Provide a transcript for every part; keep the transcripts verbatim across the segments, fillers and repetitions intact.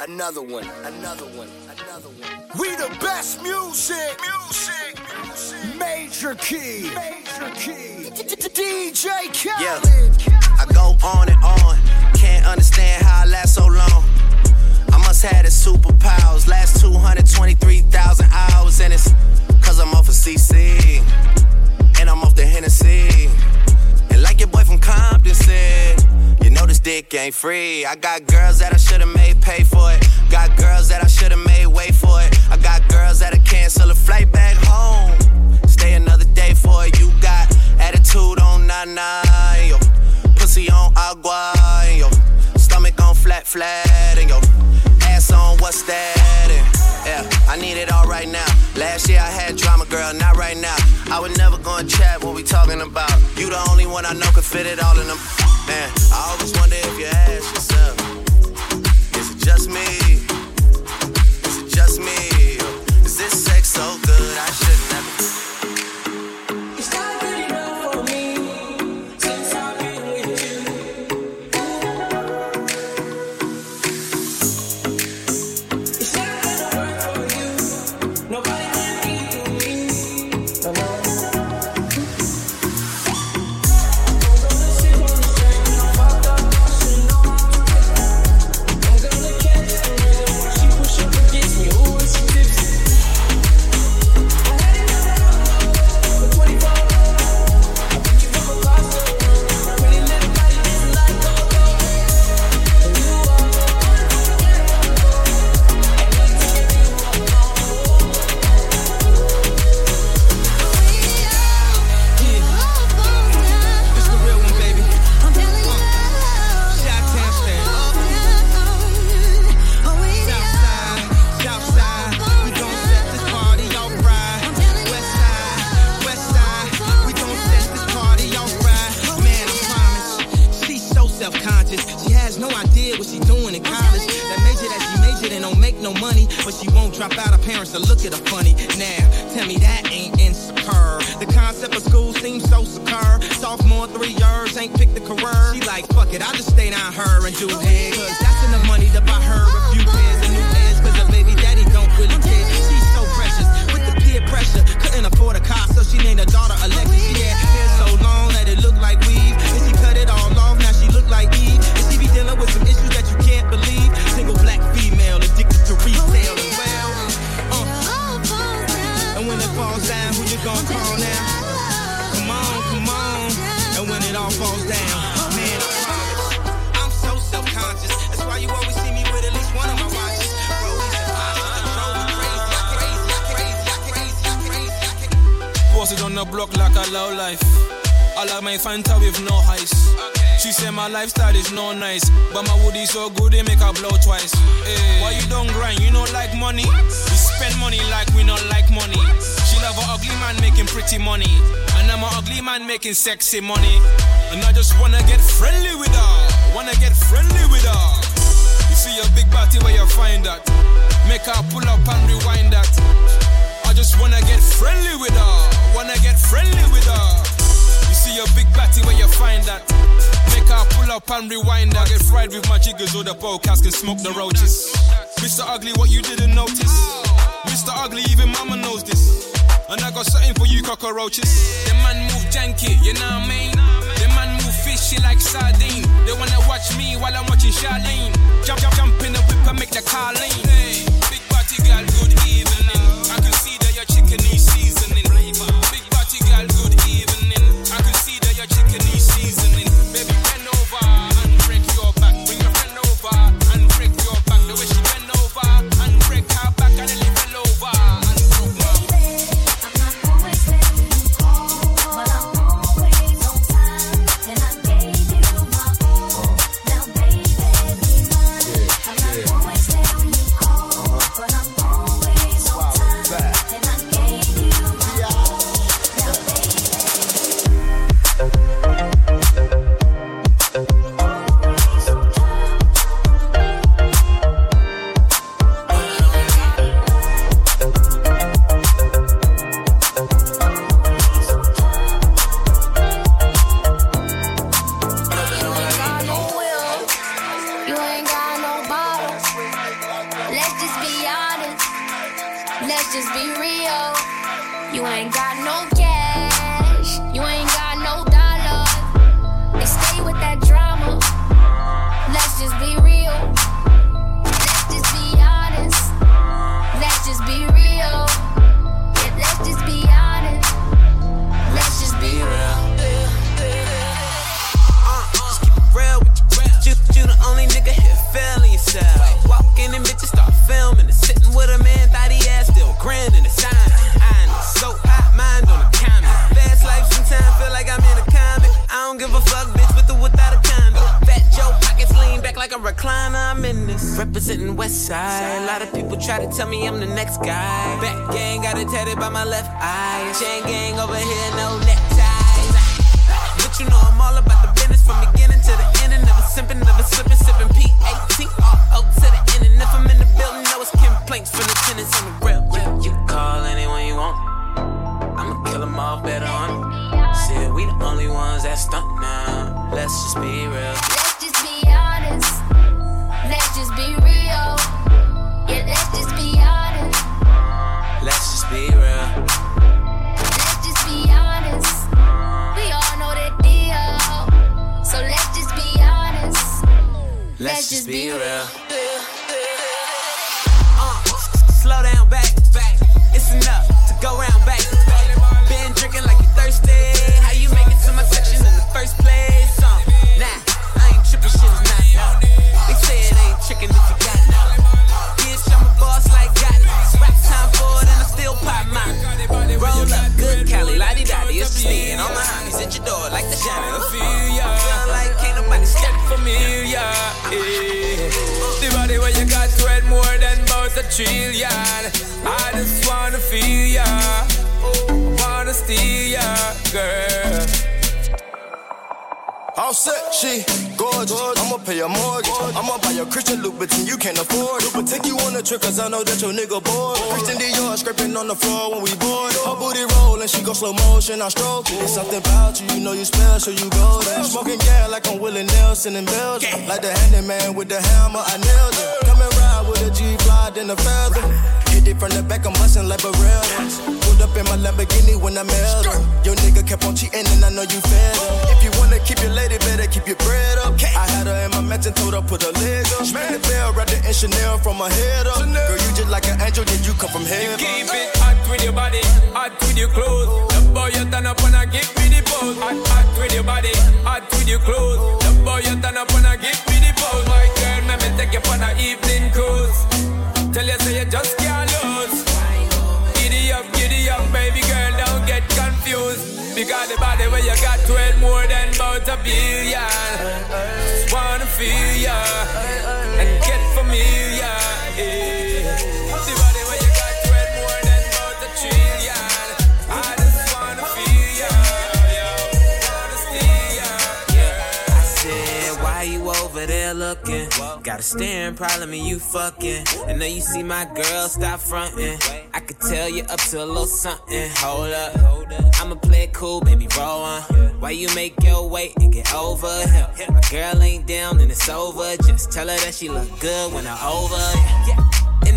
Another one, another one, another one. We the best music, music, music. Major key, major key. D J Khaled. Yeah. I go on and on. Can't understand how I last so long. I must have the superpowers. Last two hundred twenty-three thousand hours, and it's 'cause I'm off of C C, and I'm off the Hennessy. And like your boy from Compton said, you know this dick ain't free. I got girls that I should've made pay for it. Got girls that I should've made wait for it. I got girls that'll cancel a flight back home. Stay another day for it. You got attitude on na-na, yo. Pussy on agua, yo. Stomach on flat-flat, and yo. Ass on what's that, and yeah, I need it all right now. Last year I had drama, girl, not right now. I would never go and chat what we talking about. You the only one I know could fit it all in them. Man, I always wonder if you ask yourself, is it just me? Is it just me? Is this sex so good I should never? It's not good enough for me since I've been with you. It's not gonna work for you. Nobody can be to me. No, no. Sexy money, and I just wanna get friendly with her. Wanna get friendly with her. You see your big body where you find that. Make her pull up and rewind that. I just wanna get friendly with her. Wanna get friendly with her. You see your big body where you find that. Make her pull up and rewind that. I get fried with my jiggers or the podcast can smoke the roaches. Mister Ugly, what you didn't notice. Mister Ugly, even mama knows this. And I got something for you cockroaches. The man move janky, you know what I mean? The man move fishy like sardine. They wanna watch me while I'm watching Charlene. Jump, jump, jump in the whip and make the car lean. Hey, big body girl, good evening. I can see that your chicken is seasoning. Big body girl, good evening. I can see that your chicken is seasoning. Baby, bend over and break your back. Bring your friend over and break your back. The way she bend over and break her back and then it fell over. But I'm always on time, and I gave you my all. just be real. You ain't got no cash, you ain't got no dollars. They stay with that drama. Let's just be real. Let's just be honest. Let's just be real. Yeah, let's just be honest. Let's just be real. Uh, just keep it real with you. You, you the only nigga here feeling yourself. Walk in and bitches start filming and sitting with a man, thought he ass still grinning and signing. I know, so hot mind on a comment. Fast life sometimes feel like I'm in a comic. I don't give a fuck, bitch, with or without a condom. Fat Joe pockets lean back like a recliner. I'm in this. Representing West Side. A lot of people try to tell me I'm the next guy. Back gang got it tatted by my left eye. Chain gang over here, no neckties. But you know I'm all about the business from beginning to the end. And never simping, never slipping, sipping P A T R O to the end. And if I'm in the building, no, it's complaints from the tenants on the real. You, you call anyone you want. I'ma kill them all, better on them. Said we the only ones that stunt now. Let's just be real. Let's just be honest. Let's just be real. Yeah, let's just be honest. Let's just be real. Let's just be honest. We all know that deal. So let's just be honest. Let's, let's just be, be real. real. Uh, slow down, back, back. It's enough to go round, back. Been drinking like you thirsty. How you make it to my section in the first place? Um, nah, I ain't tripping, shit is not nah. They say it ain't tricking if you got it. Bitch, I'm a boss like God. Rap time forward and I still pop mine. Roll up, good Cali, la-di-da-di. It's just me and all my homies at your door like the shining. I feel ya, feel like can't nobody step for me, yeah. The body where you got sweat more than both a trillion. I just wanna feel ya. Wanna steal ya, girl. All set, she gorgeous. I'ma pay your mortgage. I'ma buy your Christian Louboutin, you can't afford it. But take you on a trip, cause I know that your nigga bored. Christian Dior scraping on the floor when we bored. Her booty rolling, she go slow motion, I stroke it. It's something about you, you know you special, you golden. Smoking gas like I'm Willie Nelson in Belgium. Like the handyman with the hammer, I nailed it. Come and ride with a G-fly, then a feather. From the back, I'm bustin' like a rail. Pulled up in my Lamborghini when I met her. Your nigga kept on cheating and I know you fed her. If you wanna keep your lady, better keep your bread up. I had her in my mansion, told her put her leg up. Man, the bell wrapped in Chanel from her head up. Girl, you just like an angel, did you come from heaven? You keep it hot with your body, hot with your clothes. The boy you turn up and I give me the pose. Hot, hot with your body, hot with your clothes. The boy you turn up and I give me the pose. My girl, let me take you for an evening cruise. Tell you so you just can't lose. Giddy up, giddy up, baby girl, don't get confused. Because the body where you got to it more than about a billion. Just wanna feel ya and get familiar. Yeah. The body where you got to it more than about a trillion. I just wanna feel ya, yo. Wanna see ya. Yeah. I said, why you over there looking? Got a staring problem and you fucking. I know you see my girl, stop frontin'. I could tell you up to a little something. Hold up, I'ma play it cool, baby, roll on. Why you make your way and get over hell? My girl ain't down and it's over. Just tell her that she look good when I'm over. In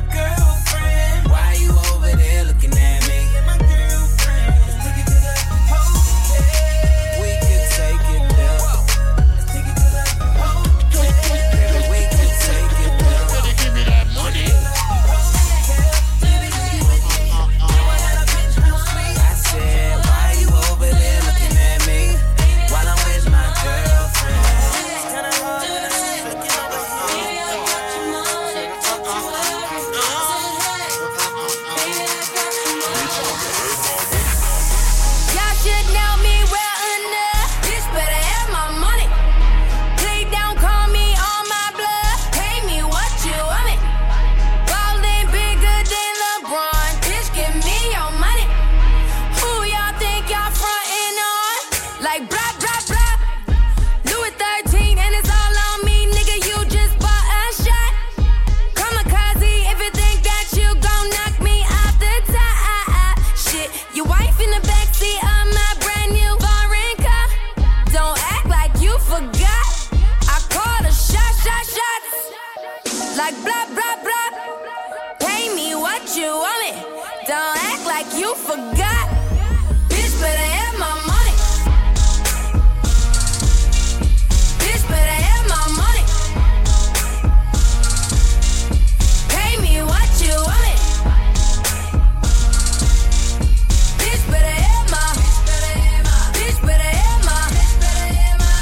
girlfriend. Why you over there looking at me? My girlfriend. Take it to the hotel. We could take it there. Take it to the hotel. We could take it there. Better give me that money. got. Bitch better have my money. Bitch better have my money. Pay me what you want. Bitch better have my. Bitch better have my.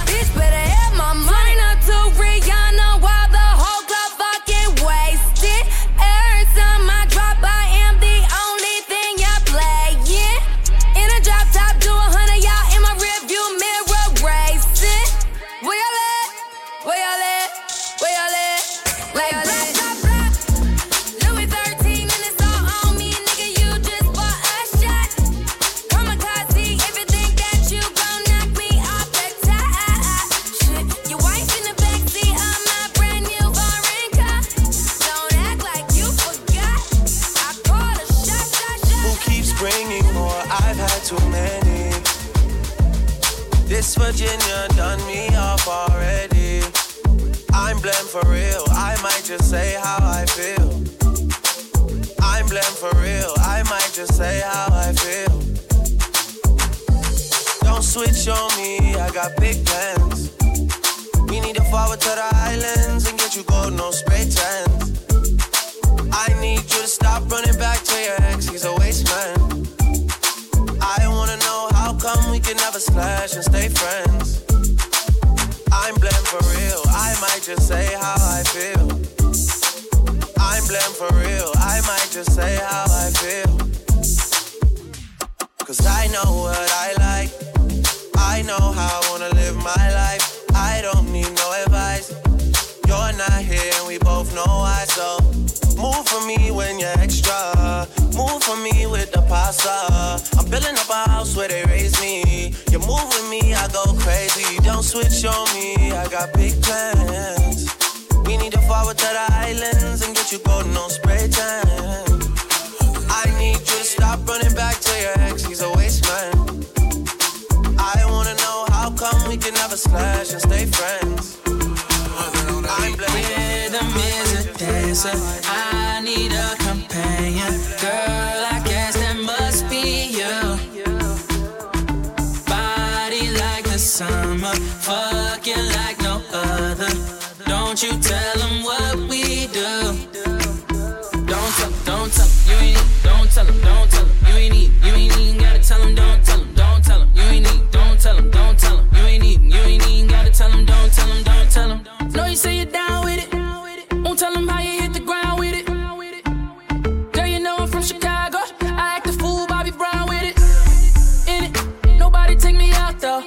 Bitch better have my money. Turn up to Rihanna while the whole club fucking wasted. Every time I drop, I am the only thing y'all playing. In a drop top, do a hundred, y'all in my rearview mirror racing. Where y'all at? Where y'all at? Where y'all at? Like blah, blah, blah. Louis thirteen and it's all on me, nigga, you just bought a shot. Kamikaze, everything that you gon' knock me off the top. Shit, your wife in the backseat of my brand new foreign car. Don't act like you forgot. I call a shot, shot, shot. Who keeps bringing more? I've had too many. This Virginia done me off already. I'm blamed for real. I might just say how I feel. I'm blamed for real. I might just say how I feel. Don't switch on me. I got big plans. We need to forward to the islands and get you gold, no spray tan. I need you to stop running back to your ex. He's a waste man. I wanna know how come we can never slash and stay friends. I'm blamed for real, I might just say how I feel. I'm blamed for real, I might just say how I feel. Cause I know what I like. I know how I wanna live my life. I don't need no advice. You're not here and we both know why, so move for me when you're extra. Move for me with the pasta. I'm building up a house where they raise me. You move with me, I go crazy. Don't switch on me, I got big plans. We need to forward to the islands and get you golden on spray tan. I need you to stop running back to your ex, he's a waste man. I wanna know how come we can never slash and stay friends. I'm rhythm is a dancer, I need a companion. Girl, I guess that must be you. Body like the summer, fucking like no other. Don't you tell them what we do. Don't tell, don't tell, you ain't, don't tell them, don't tell them, you ain't need, you ain't even gotta tell them, don't tell them, don't tell them, you ain't need, don't tell them, don't tell them, you ain't even, you ain't even gotta tell them, don't tell them, don't tell them. Know you say you're down with it. Won't tell them how you hit the ground with it. Girl, you know I'm from Chicago. I act a fool, Bobby Brown with it. In it, nobody take me out though.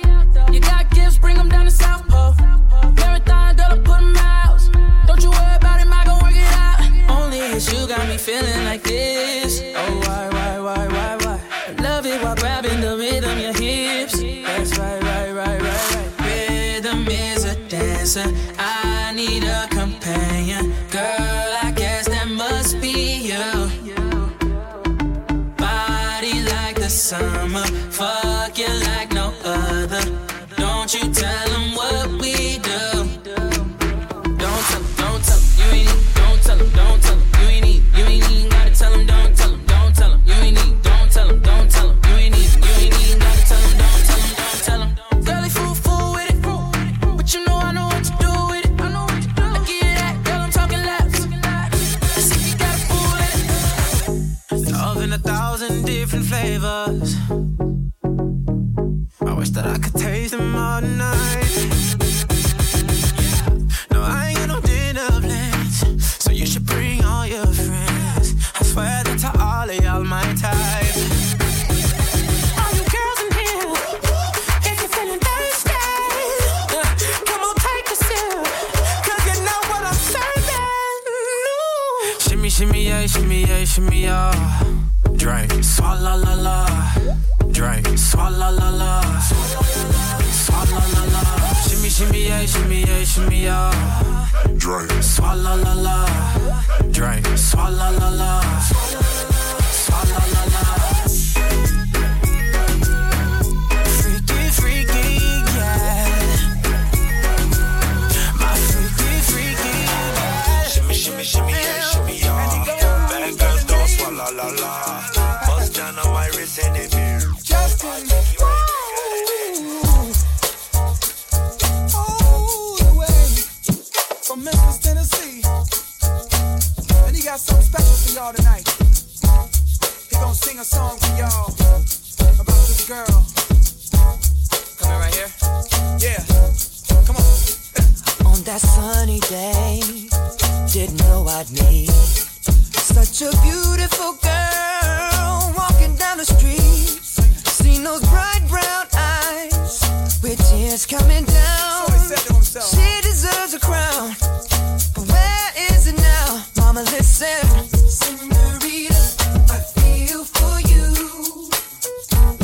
You got gifts, bring them down to South Pole. Marathon, girl, I put them out. Don't you worry about it, I gon' work it out. Only it's you got me feeling like this. Oh, why, why, why, why, why? Love it while grabbing the rhythm, your hips. That's right, right, right, right, right. Rhythm is a dancer. I need a companion. Girl, I guess that must be you. Body like the summer, fucking like no other. Don't you tell them what we do. Don't tell them, don't tell them, you ain't need, don't tell them, don't tell them, you ain't need, you ain't even gotta tell them, don't tell them, don't tell them, you ain't need, don't tell them, don't tell them, you ain't need, you ain't even gotta tell them, don't tell them, don't tell them. Girl, they fool, fool with it, but you know I know what to do with it. I know what to do. I get it at, girl, I'm talking laps. I see you got a fool with it. Love in a thousand different flavors. I wish that I could taste them all tonight. No, I ain't got no dinner plans, so you should bring all your friends. I swear that to all of y'all my type. All you girls in here, if you're feeling thirsty, yeah, come on, take a sip, 'cause you know what I'm serving. Shimmy, shimmy, yeah, shimmy, yeah, shimmy, yeah. Drake, swalla la la. Drake, swalla la la. Swalla la la. Shimmy, shimmy, yeah, shimmy, yeah, shimmy, yeah. Drake, swalla la la. Drake, swalla la la. Swalla la la. Freaky, freaky, yeah. My freaky, freaky, yeah. Shimmy, shimmy, shimmy, yeah, shimmy, yeah. Bad girls don't swalla la la. Bust down on my wrist and it such a beautiful girl walking down the street. Seen those bright brown eyes with tears coming down. She deserves a crown, but where is it now? Mama, listen. Senorita, I feel for you.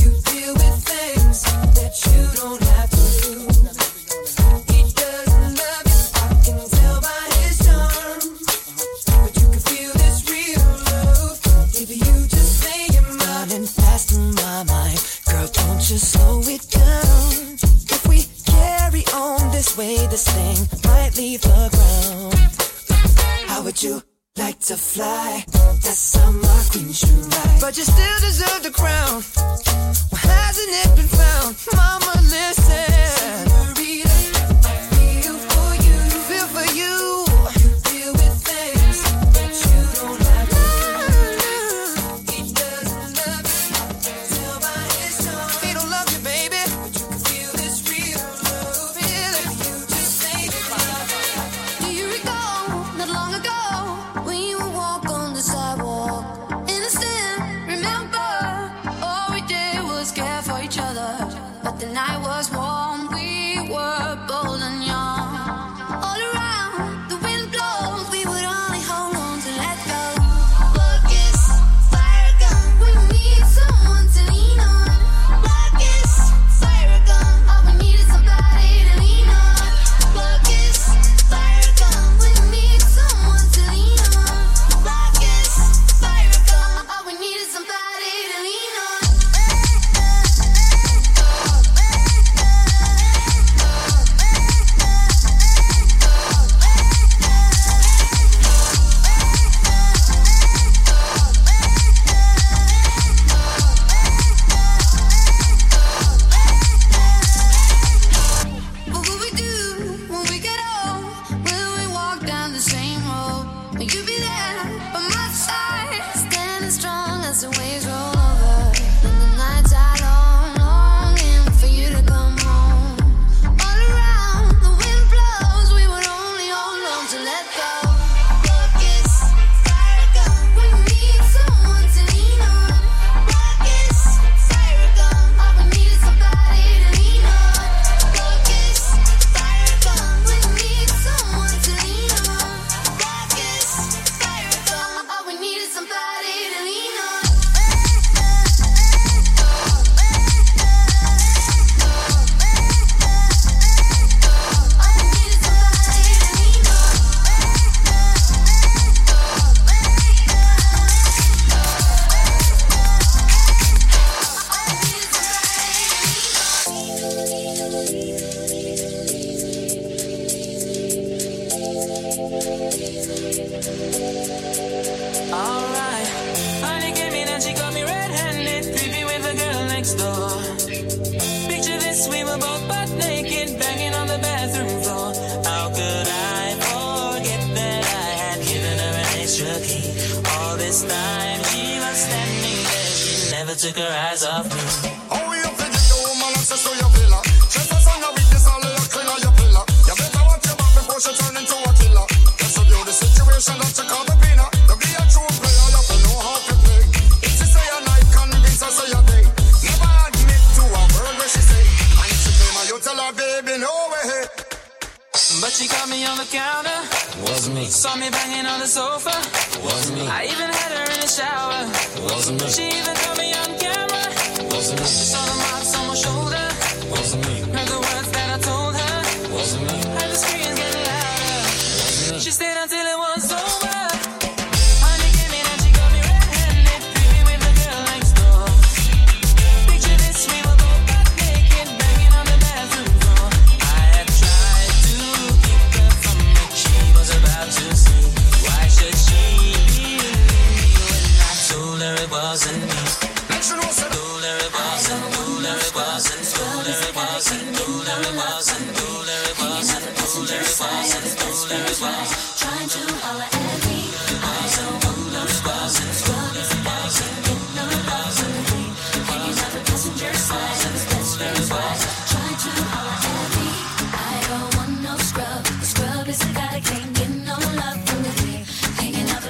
You deal with things that you don't have to do. He doesn't love you, I can tell by his charm. But you can feel this real love if you just say your mind. And fast in my mind, girl, don't you slow it down. If we carry on this way, this thing might leave the ground. How would you like to fly? That's how my queen should ride. But you still deserve the crown. Well, hasn't it been found? Mama, listen. Senorita, I feel for you. Feel for you. You deal with things that you don't have to do. He doesn't love you, I can tell by his tongue. He don't love you, baby, but you can feel this real love. Feel it. You just say goodbye. Do you recall not long ago? The night was warm, we were bold and young. All around, the wind blows, we would only hold on to let go. Love is fire gun, we need someone to lean on. Love is fire gun, all we need is somebody to lean on. Love is fire gun, we need someone to lean on. Love is fire gun, all we need is somebody to lean on.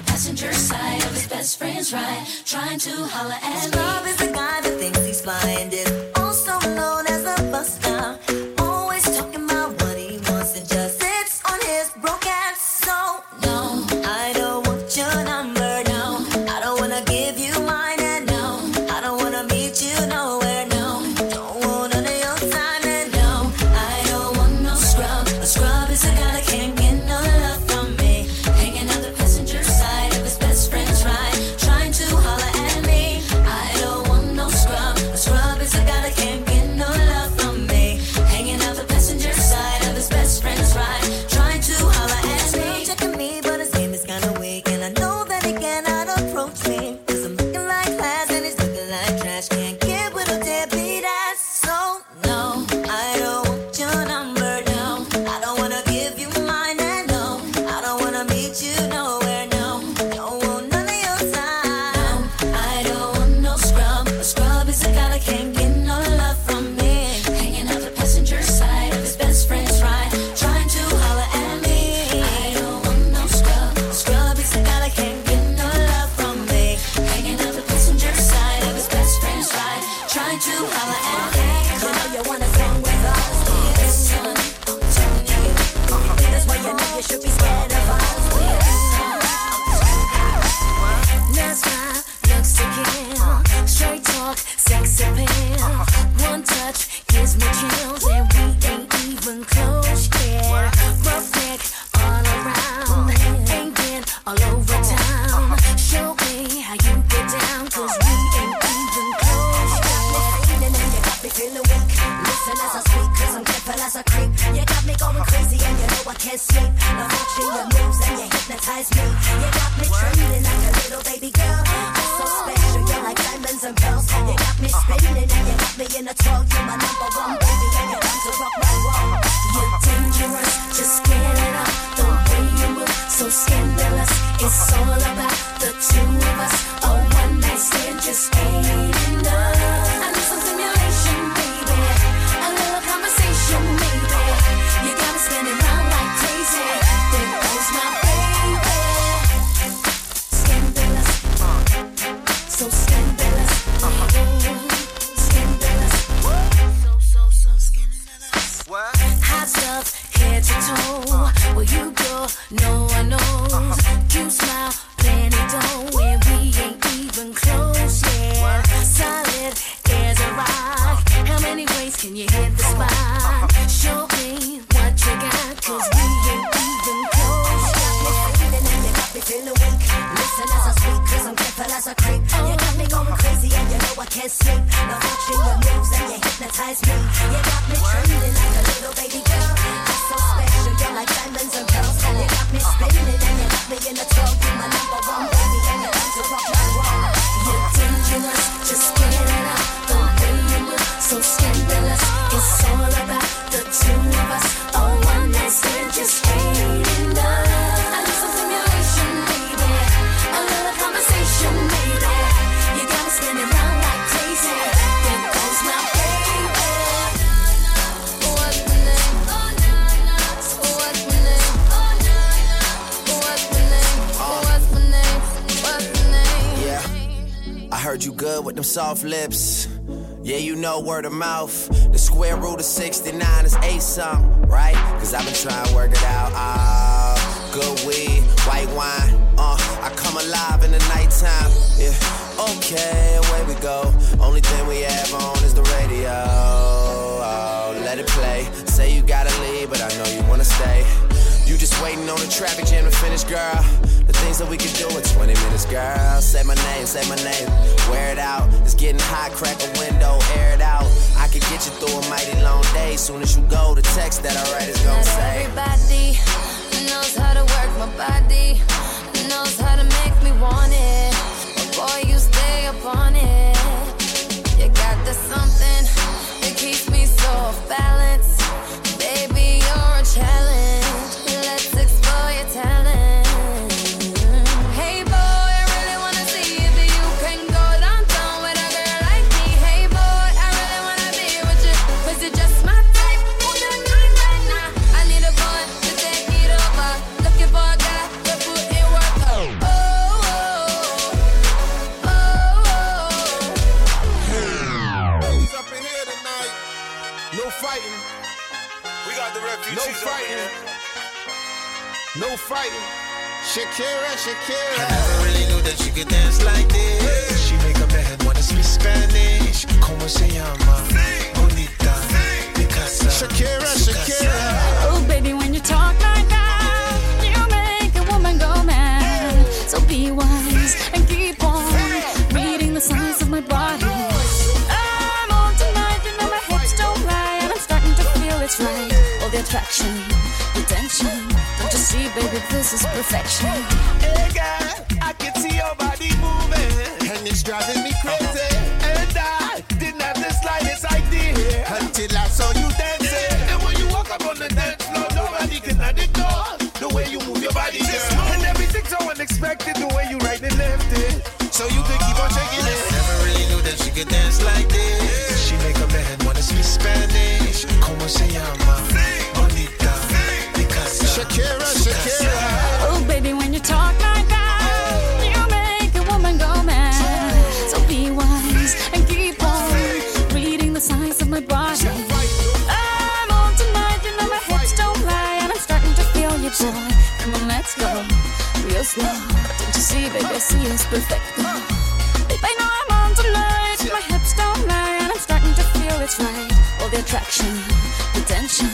Passenger side of his bed. feelings right, trying to holler at me. Love is the guy that thinks he's blinded, also known as a buster, always talking about what he wants and just sits on his broke ass. So no, I don't want your number, no, I don't wanna give you mine, and no, I don't wanna meet you nowhere, no, don't want none of your time, and no, I don't want no scrub. A scrub is a guy that can't get no love from me, hanging on the passenger side of his best friend's ride, trying to holler at me. I don't want no scrub. A scrub is a guy that can't get no love from me, hanging on the passenger side of his best friend's ride, trying to holler at me. Checking me, but his game is kinda weak, and I know that he cannot approach me, 'cause I'm looking like class and he's looking like trash. Can't get with a deadbeat ass. So no, I don't want your number, no, I don't wanna give you mine, and no, I don't wanna meet you nowhere, no, don't want none of your time. I don't want no scrub. A scrub is a guy that can't get no love from me, hanging out the passenger side of his best friend's ride, trying to holler at me. I don't want no scrub. A scrub is a guy that can't get no love from me, hanging out the passenger side of his best friend's ride, trying to holler at me. You know you wanna sing with us, listen, I'm telling you, that's why you know you should be scared of us. That's right, looks again, straight talk, sex appeal, one touch gives me chills, and we ain't even close yet. Rough neck all around, ain't been all over town. Show me how you get down, 'cause we ain't even close yet. Feeling and you got me feeling weak. Listen as I speak, 'cause I'm careful as I creep. You got me going crazy and you know I can't sleep. I'm watching your moves and you hypnotize me. You got me trembling like a little baby girl. You're so special, you're like diamonds and pearls. You got me spinning and you got me in a twirl. You're my number one baby and you're bound to rock my world. You're dangerous, just get it up. The way you move, so scandalous. It's all about the two of us. A one night stand just ain't enough. I need some stimulation, baby. A little conversation, maybe. You got me spinning round like crazy. There goes my baby. Scandalous, so scandalous, scandalous. So so so scandalous. Hot stuff, head to toe. Where you go, no one knows. You smile, plenty dough, and we ain't even close yet. Solid as a rock. How many ways can you hit the spot? Show me what you got, 'cause we ain't even close yet. Feeling and you got me feeling weak. Listen as I speak, 'cause I'm careful as I creep. You got me going crazy and you know I can't sleep. I'm watching your moves and you hypnotize me. You got me trembling like a little baby girl. You're so special, you're like diamonds and pearls. You got me spinning and you got me in a twirl. You're my number one baby and you're bound to rock my world. You're dangerous, just get it up. The way you move, so scandalous. It's all about the two of us. A one night stand just ain't enough. I need some stimulation, baby. A little conversation, maybe. You got me spinning round like crazy. There goes my baby. What's my name? Oh na na. What's my name? Oh na na. What's my name? What's my name? What's my name? Yeah. I heard you good with them soft lips. Yeah, you know word of mouth. The square root of sixty-nine is eight something, right? 'Cause I've been trying to work it out. Ah, oh, good weed, white wine. Uh, I come alive in the nighttime. Yeah, okay, away we go. Only thing we have on is the radio. Oh, let it play. Say you gotta leave, but I know you wanna stay. You just waiting on the traffic jam to finish, girl. The things that we can do in twenty minutes, girl. Say my name, say my name. Wear it out. It's getting hot, crack a window, air it out. I can get you through a mighty long day. Soon as you go, the text that I write is gonna Not say. Everybody knows how to work my body, knows how to make me want it. But boy, you stay upon it. You got the something that keeps me so off balance. Baby, you're a challenge. Looking for a guy No fighting. We got the refugees. No fighting. No fighting. Shakira, Shakira. I never really knew that she could dance like this. She make a man wanna speak Spanish. Como se llama? Bonita. Picasa. Shakira, Shakira. Oh baby, when you talk like that, you make a woman go mad. So be wise and keep on reading the signs of my body. Right. All the attraction, the tension. Don't you see, baby, this is perfection. Hey girl, I can see your body moving, and it's driving me crazy. And I didn't have the slightest idea until I saw you dancing. And when you walk up on the dance floor, nobody can ignore the way you move your body, girl. And everything's so unexpected, the way you right and left it, so you can keep on shaking it. I never really knew that she could dance like this. She make a man wanna speak Spanish. Como se llama? Bonita. Because Shakira, Shakira. Oh baby, when you talk like that, you make a woman go mad. So be wise and keep on reading the signs of my body. I'm on tonight, you know my hips don't lie, and I'm starting to feel you, boy. Come on, let's go, real slow. Don't you see, baby, I see it's perfect. Babe, I know I'm on tonight, my hips don't lie, and I'm starting to feel it's right. All the attraction, the tension.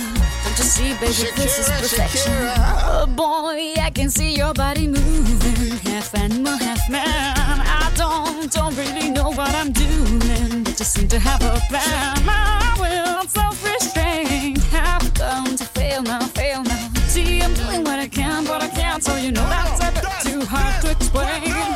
Don't you see, baby, Shakira, this is perfection. Shakira. Oh boy, I can see your body moving, half animal, half man. I don't, don't really know what I'm doing, but just seem to have a plan. My will, self-restraint, have come to fail now, fail now. See, I'm doing what I can, but I can't, so you know that's a bit too hard to explain.